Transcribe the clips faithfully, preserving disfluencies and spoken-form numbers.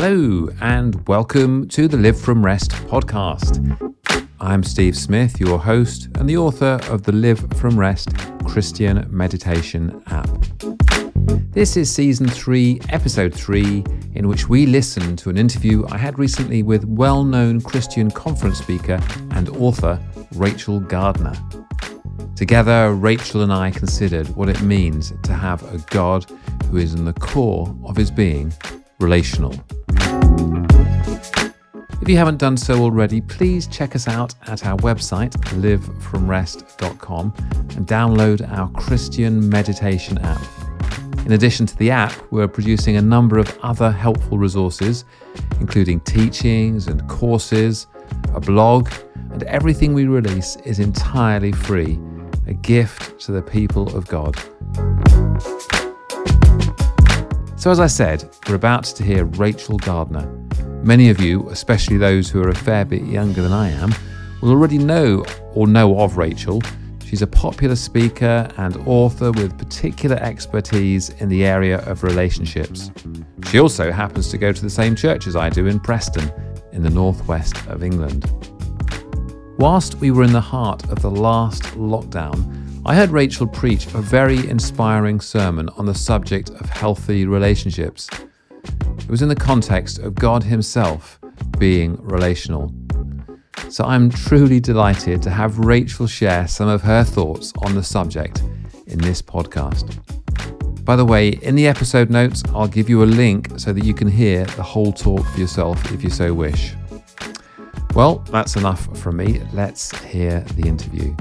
Hello and welcome to the Live From Rest podcast. I'm Steve Smith, your host and the author of the Live From Rest Christian Meditation app. This is season three, episode three, in which we listen to an interview I had recently with well-known Christian conference speaker and author Rachel Gardner. Together, Rachel and I considered what it means to have a God who is in the core of his being relational. If you haven't done so already, please check us out at our website, live from rest dot com, and download our Christian meditation app. In addition to the app, we're producing a number of other helpful resources, including teachings and courses, a blog, and everything we release is entirely free, a gift to the people of God. So as I said, we're about to hear Rachel Gardner. Many of you, especially those who are a fair bit younger than I am, will already know or know of Rachel. She's a popular speaker and author with particular expertise in the area of relationships. She also happens to go to the same church as I do in Preston, in the northwest of England. Whilst we were in the heart of the last lockdown, I heard Rachel preach a very inspiring sermon on the subject of healthy relationships. It was in the context of God Himself being relational. So I'm truly delighted to have Rachel share some of her thoughts on the subject in this podcast. By the way, in the episode notes, I'll give you a link so that you can hear the whole talk for yourself if you so wish. Well, that's enough from me. Let's hear the interview.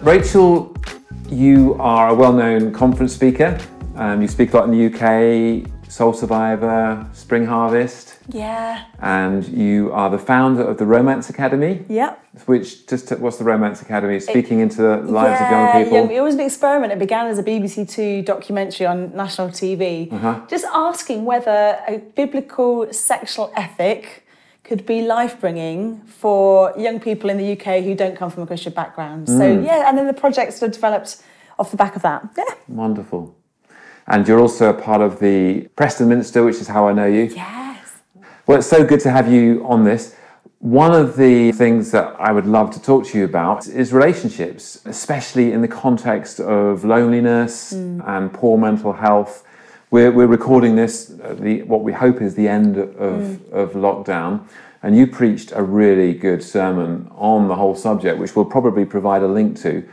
Rachel, you are a well-known conference speaker. Um, you speak a lot in the U K. Soul Survivor, Spring Harvest. Yeah. And you are the founder of the Romance Academy. Yep. Which, just to, what's the Romance Academy? Speaking it, into the lives yeah, of young people. Yeah, it was an experiment. It began as a B B C Two documentary on national T V. Uh-huh. Just asking whether a biblical sexual ethic could be life-bringing for young people in the U K who don't come from a Christian background. Mm. So, yeah, and then the project sort of developed off the back of that. Yeah. Wonderful. And you're also a part of the Preston Minster, which is how I know you. Yes. Well, it's so good to have you on this. One of the things that I would love to talk to you about is relationships, especially in the context of loneliness mm. and poor mental health. We're, we're recording this, at the, what we hope is the end of, mm. of lockdown. And you preached a really good sermon on the whole subject, which we'll probably provide a link to.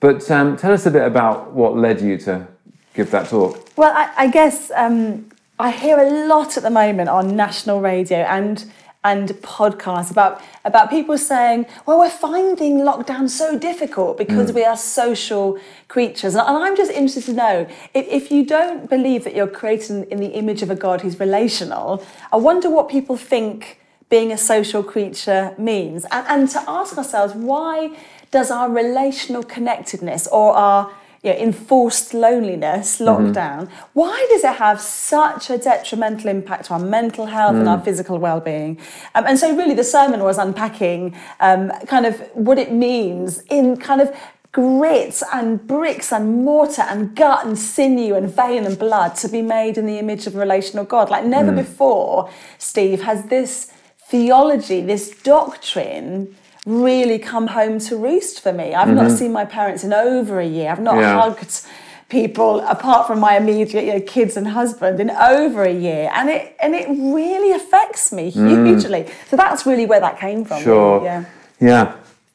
But um, tell us a bit about what led you to give that talk. Well, I, I guess um, I hear a lot at the moment on national radio and and podcasts about, about people saying, well, we're finding lockdown so difficult because mm. we are social creatures. And I'm just interested to know, if, if you don't believe that you're created in the image of a God who's relational, I wonder what people think being a social creature means. And, and to ask ourselves, why does our relational connectedness or our You know, enforced loneliness, lockdown, mm-hmm. why does it have such a detrimental impact on our mental health mm. and our physical well-being? Um, and so really the sermon was unpacking um, kind of what it means in kind of grit and bricks and mortar and gut and sinew and vein and blood to be made in the image of a relational God. Like never mm. before, Steve, has this theology, this doctrine really come home to roost for me. I've mm-hmm. not seen my parents in over a year. I've not yeah. hugged people apart from my immediate you know, kids and husband in over a year. And it and it really affects me hugely. Mm. So that's really where that came from. Sure. Really. Yeah. yeah.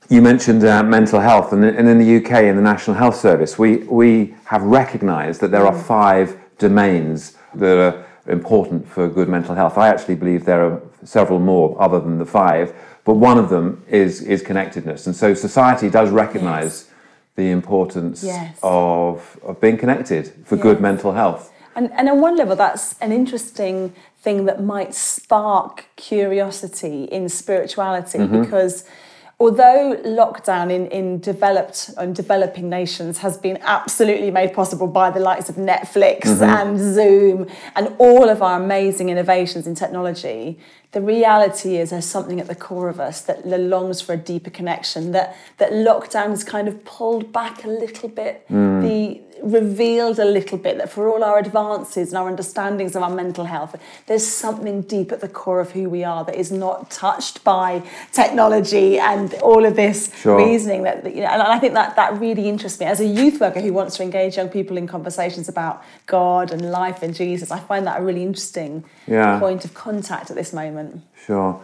You mentioned uh, mental health. And in the U K, in the National Health Service, we, we have recognised that there mm. are five domains that are important for good mental health. I actually believe there are several more other than the five, but one of them is is connectedness. And so society does recognise yes. the importance yes. of of being connected for yes. good mental health. And, and on one level, that's an interesting thing that might spark curiosity in spirituality mm-hmm. because although lockdown in, in developed and developing nations has been absolutely made possible by the likes of Netflix mm-hmm. and Zoom and all of our amazing innovations in technology, the reality is there's something at the core of us that longs for a deeper connection, that that lockdown's kind of pulled back a little bit, mm. the revealed a little bit that for all our advances and our understandings of our mental health, there's something deep at the core of who we are that is not touched by technology and all of this sure. reasoning that, you know, and I think that that really interests me as a youth worker who wants to engage young people in conversations about God and life and Jesus. I find that a really interesting yeah. point of contact at this moment. Sure.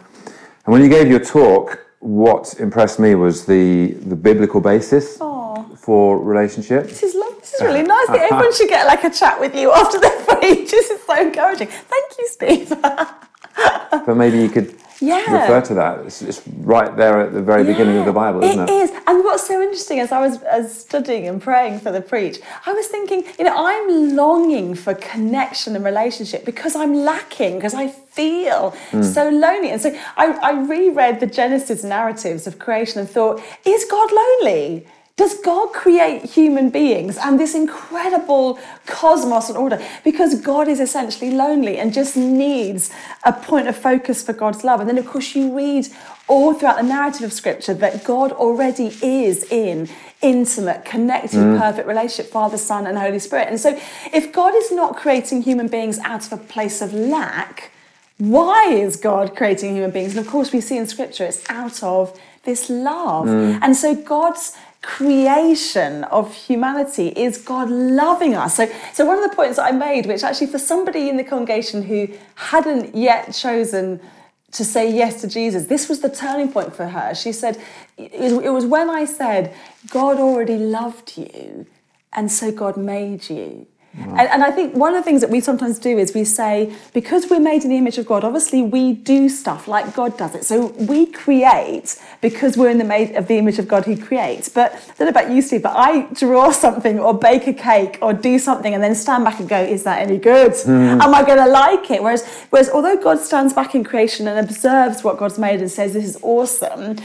And when you gave your talk, what impressed me was the the biblical basis Aww. for relationship. This is lovely. This is really nice. I think everyone should get like a chat with you after the break. This is so encouraging. Thank you, Steve. But maybe you could yeah. refer to that. It's, it's right there at the very yeah, beginning of the Bible, isn't it? It is. And what's so interesting is I was as studying and praying for the preach, I was thinking, you know, I'm longing for connection and relationship because I'm lacking, because I feel mm. so lonely. And so I, I reread the Genesis narratives of creation and thought, is God lonely? Does God create human beings and this incredible cosmos and order? Because God is essentially lonely and just needs a point of focus for God's love. And then, of course, you read all throughout the narrative of Scripture that God already is in intimate, connected, mm. perfect relationship, Father, Son, and Holy Spirit. And so if God is not creating human beings out of a place of lack, why is God creating human beings? And, of course, we see in Scripture it's out of this love. Mm. And so God's creation of humanity is God loving us. So so one of the points that I made, which actually for somebody in the congregation who hadn't yet chosen to say yes to Jesus, this was the turning point for her. She said, it was when I said, God already loved you, and so God made you. Wow. And, and I think one of the things that we sometimes do is we say, because we're made in the image of God, obviously we do stuff like God does it. So we create because we're in the made of the image of God who creates. But I don't know about you, Steve, but I draw something or bake a cake or do something and then stand back and go, is that any good? Mm. Am I going to like it? Whereas, whereas although God stands back in creation and observes what God's made and says, this is awesome,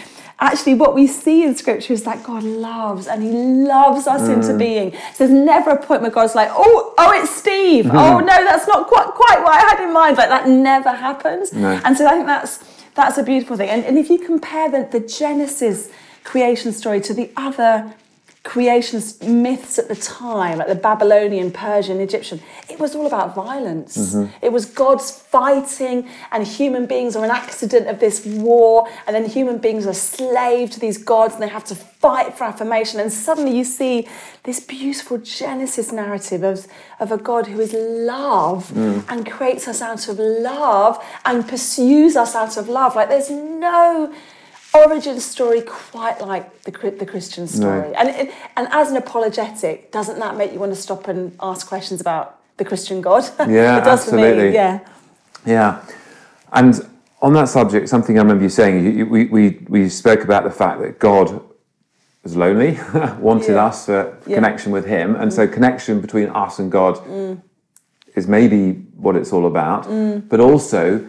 actually, what we see in Scripture is that God loves, and He loves us mm. into being. So there's never a point where God's like, oh, oh, it's Steve. Mm. Oh, no, that's not quite, quite what I had in mind. Like, that never happens. No. And so I think that's that's a beautiful thing. And, and if you compare the, the Genesis creation story to the other creation myths at the time, like the Babylonian, Persian, Egyptian, it was all about violence. Mm-hmm. It was gods fighting, and human beings are an accident of this war, and then human beings are slave to these gods, and they have to fight for affirmation. And suddenly you see this beautiful Genesis narrative of, of a God who is love mm. and creates us out of love and pursues us out of love. Like, there's no origin story quite like the the Christian story. No. And it, and as an apologetic, doesn't that make you want to stop and ask questions about the Christian God? Yeah, it does absolutely. For me, yeah. Yeah. And on that subject, something I remember you saying, you, you, we, we, we spoke about the fact that God was lonely, wanted yeah. us for yeah. connection with Him, and mm. so connection between us and God mm. is maybe what it's all about, mm. but also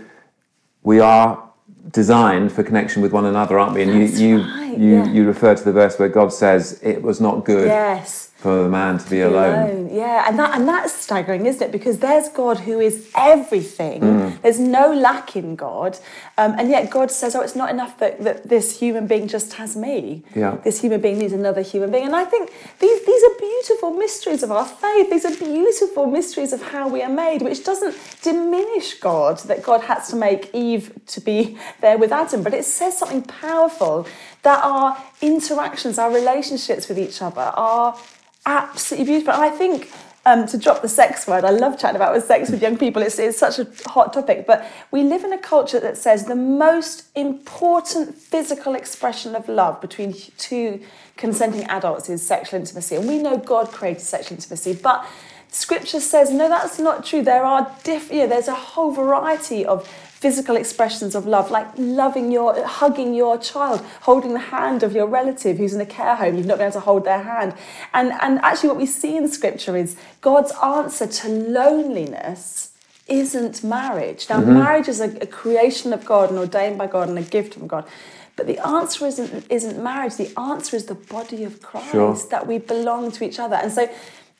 we are designed for connection with one another, aren't we? And That's you you, right. you, yeah. you refer to the verse where God says it was not good yes. for the man to be alone. alone. Yeah, and that and that's staggering, isn't it? Because there's God who is everything. Mm. There's no lack in God, um, and yet God says, "Oh, it's not enough that, that this human being just has me. Yeah. This human being needs another human being." And I think these these are beautiful mysteries of our faith. These are beautiful mysteries of how we are made, which doesn't diminish God, that God had to make Eve to be there with Adam, but it says something powerful that our interactions, our relationships with each other are absolutely beautiful. And I think um, to drop the sex word, I love chatting about with sex with young people. It's, it's such a hot topic, but we live in a culture that says the most important physical expression of love between two consenting adults is sexual intimacy. And we know God created sexual intimacy, but Scripture says, no, that's not true. There are diff- you know, there's a whole variety of physical expressions of love, like loving your, hugging your child, holding the hand of your relative who's in a care home, you've not been able to hold their hand. And, and actually what we see in Scripture is God's answer to loneliness isn't marriage. Now, mm-hmm. marriage is a, a creation of God and ordained by God and a gift from God. But the answer isn't, isn't marriage. The answer is the body of Christ, sure. that we belong to each other. And so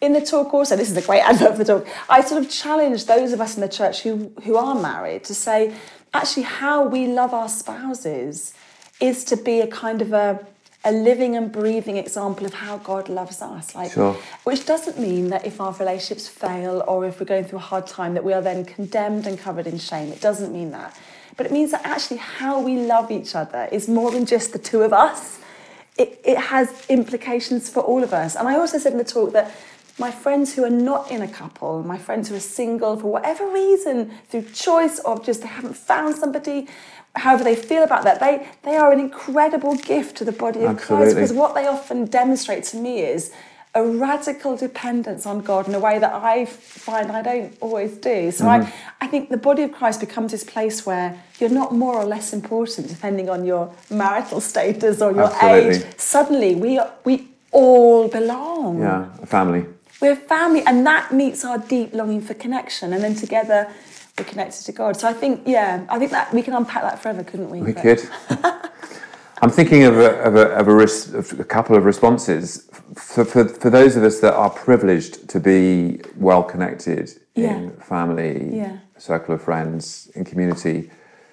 in the talk also, this is a great advert for the talk, I sort of challenge those of us in the church who, who are married to say, actually how we love our spouses is to be a kind of a a living and breathing example of how God loves us. Like, sure. Which doesn't mean that if our relationships fail or if we're going through a hard time that we are then condemned and covered in shame. It doesn't mean that. But it means that actually how we love each other is more than just the two of us. It, it has implications for all of us. And I also said in the talk that my friends who are not in a couple, my friends who are single for whatever reason, through choice or just they haven't found somebody, however they feel about that, they, they are an incredible gift to the body of Absolutely. Christ, because what they often demonstrate to me is a radical dependence on God in a way that I find I don't always do. So mm-hmm. I, I think the body of Christ becomes this place where you're not more or less important depending on your marital status or your Absolutely. Age. Suddenly we are, we all belong. Yeah, a family. We're a family, and that meets our deep longing for connection, and then together we're connected to God. So I think, yeah, I think that we can unpack that forever, couldn't we? We but... could. I'm thinking of a, of a, of a, res- of a couple of responses. For, for for those of us that are privileged to be well connected yeah. in family, yeah. circle of friends, in community,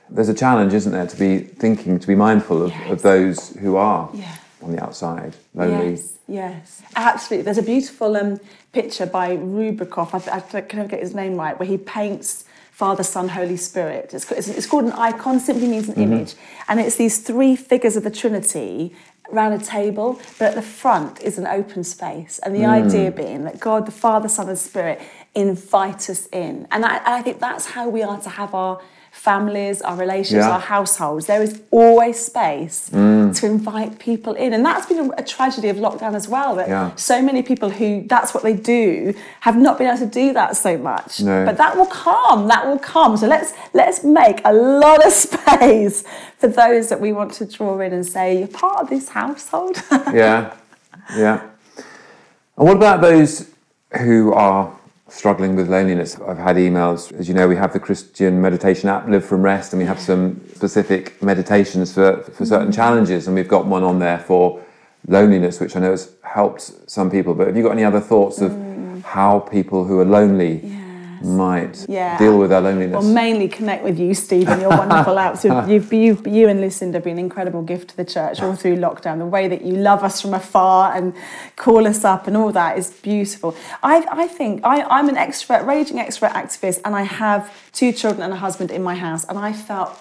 there's a challenge, isn't there, to be thinking, to be mindful of, yes. of those who are yeah. on the outside, lonely. Yes. Yes, absolutely. There's a beautiful um, picture by Rubikov, I, I can never get his name right, where he paints Father, Son, Holy Spirit. It's, it's, it's called an icon, simply means an mm-hmm. image. And it's these three figures of the Trinity around a table, but at the front is an open space. And the mm. idea being that God, the Father, Son and Spirit invite us in. And I, I think that's how we are to have our families, our relations, yeah. our households. There is always space mm. to invite people in, and that's been a, a tragedy of lockdown as well, that yeah. so many people who that's what they do have not been able to do that so much. No. But that will come, that will come. So let's let's make a lot of space for those that we want to draw in and say, you're part of this household. yeah, yeah. And what about those who are struggling with loneliness? I've had emails, as you know, we have the Christian meditation app, Live From Rest, and we have some specific meditations for, for certain challenges, and we've got one on there for loneliness, which I know has helped some people. But have you got any other thoughts of mm. how people who are lonely yes. might yeah. deal with their loneliness? Well, mainly connect with you, Steve, and your wonderful apps. You've, you've, you and Lucinda have been an incredible gift to the church all through lockdown. The way that you love us from afar and call us up and all that is beautiful. I, I think I, I'm an extrovert, raging extrovert activist, and I have two children and a husband in my house, and I felt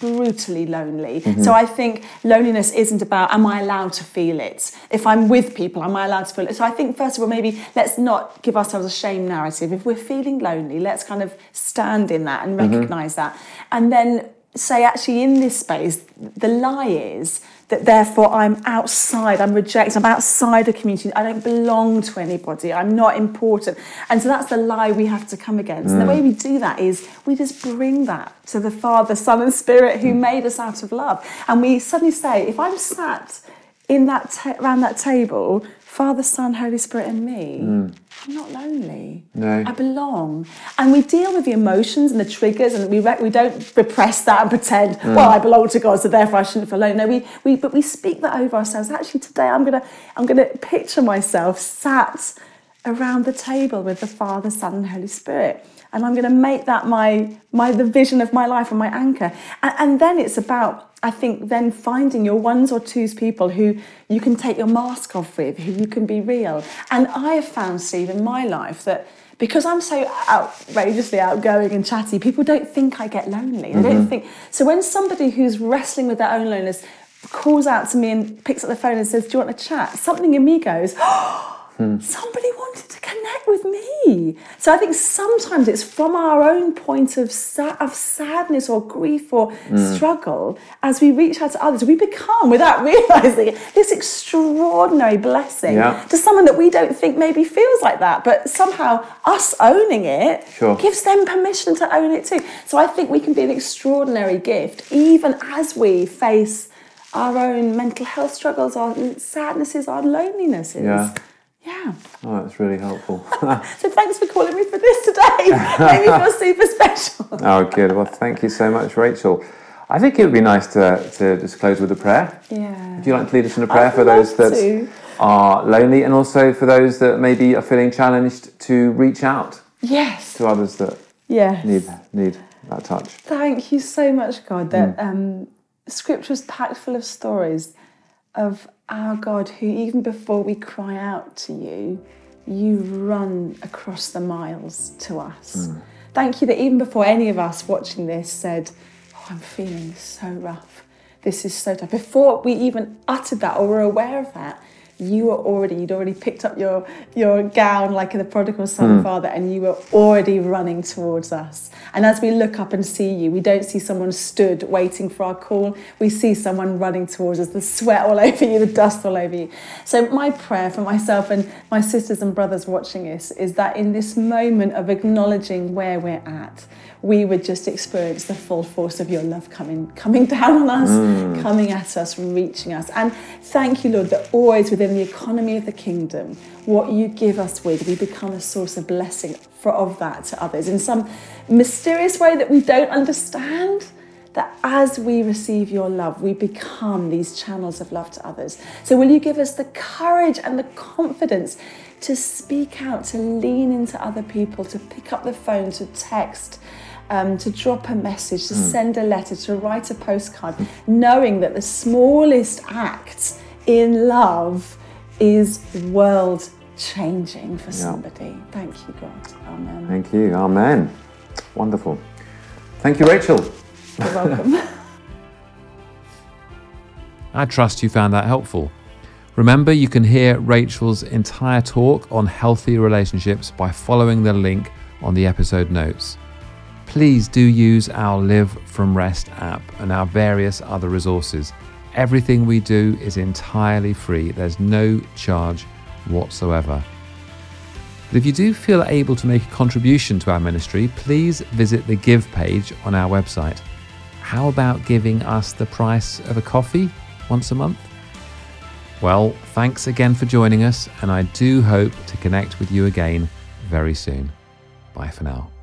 brutally lonely. Mm-hmm. So I think loneliness isn't about am I allowed to feel it? If I'm with people, am I allowed to feel it? So I think first of all, maybe let's not give ourselves a shame narrative. If we're feeling lonely, let's kind of stand in that and recognise mm-hmm. that. And then say actually in this space, the lie is that therefore I'm outside, I'm rejected, I'm outside the community, I don't belong to anybody, I'm not important. And so that's the lie we have to come against. Mm. And the way we do that is we just bring that to the Father, Son and Spirit who mm. made us out of love. And we suddenly say, if I'm sat in that te- around that table, Father, Son, Holy Spirit and me, mm. I'm not lonely. No. I belong. And we deal with the emotions and the triggers, and we re- we don't repress that and pretend, mm. well, I belong to God, so therefore I shouldn't feel lonely. No, we, we but we speak that over ourselves. Actually, today I'm gonna I'm gonna picture myself sat around the table with the Father, Son, and Holy Spirit. And I'm gonna make that my my the vision of my life and my anchor. And, and then it's about, I think, then finding your ones or twos people who you can take your mask off with, who you can be real. And I have found, Steve, in my life that because I'm so outrageously outgoing and chatty, people don't think I get lonely. Mm-hmm. They don't think. So when somebody who's wrestling with their own loneliness calls out to me and picks up the phone and says, do you want to chat? Something in me goes, oh, hmm. somebody wanted to connect with me. So I think sometimes it's from our own point of sa- of sadness or grief or mm. struggle, as we reach out to others, we become, without realising it, this extraordinary blessing yeah. to someone that we don't think maybe feels like that, but somehow us owning it sure. gives them permission to own it too. So I think we can be an extraordinary gift, even as we face our own mental health struggles, our sadnesses, our lonelinesses. Yeah. Yeah. Oh, that's really helpful. So thanks for calling me for this today. Made me feel super special. Oh, good. Well, thank you so much, Rachel. I think it would be nice to, to just close with a prayer. Yeah. Would you like to lead us in a prayer I'd for those that to. Are lonely, and also for those that maybe are feeling challenged to reach out? Yes. To others that... Yes. Need, need that touch. Thank you so much, God, that mm. um, Scripture is packed full of stories of our God who, even before we cry out to you, you run across the miles to us. Mm. Thank you that even before any of us watching this said, oh, I'm feeling so rough. This is so tough. Before we even uttered that or were aware of that, you were already, you'd already picked up your, your gown like the prodigal son mm. father, and you were already running towards us. And as we look up and see you, we don't see someone stood waiting for our call. We see someone running towards us, the sweat all over you, the dust all over you. So my prayer for myself and my sisters and brothers watching us is that in this moment of acknowledging where we're at, we would just experience the full force of your love coming coming down on us, mm. coming at us, reaching us. And thank you, Lord, that always within the economy of the kingdom, what you give us with, we become a source of blessing for, of that to others in some mysterious way that we don't understand, that as we receive your love, we become these channels of love to others. So will you give us the courage and the confidence to speak out, to lean into other people, to pick up the phone, to text, Um, to drop a message, to mm. send a letter, to write a postcard, knowing that the smallest act in love is world-changing for yeah. somebody. Thank you, God. Amen. Thank you. Amen. Wonderful. Thank you, Rachel. You're welcome. I trust you found that helpful. Remember, you can hear Rachel's entire talk on healthy relationships by following the link on the episode notes. Please do use our Live From Rest app and our various other resources. Everything we do is entirely free. There's no charge whatsoever. But if you do feel able to make a contribution to our ministry, please visit the Give page on our website. How about giving us the price of a coffee once a month? Well, thanks again for joining us, and I do hope to connect with you again very soon. Bye for now.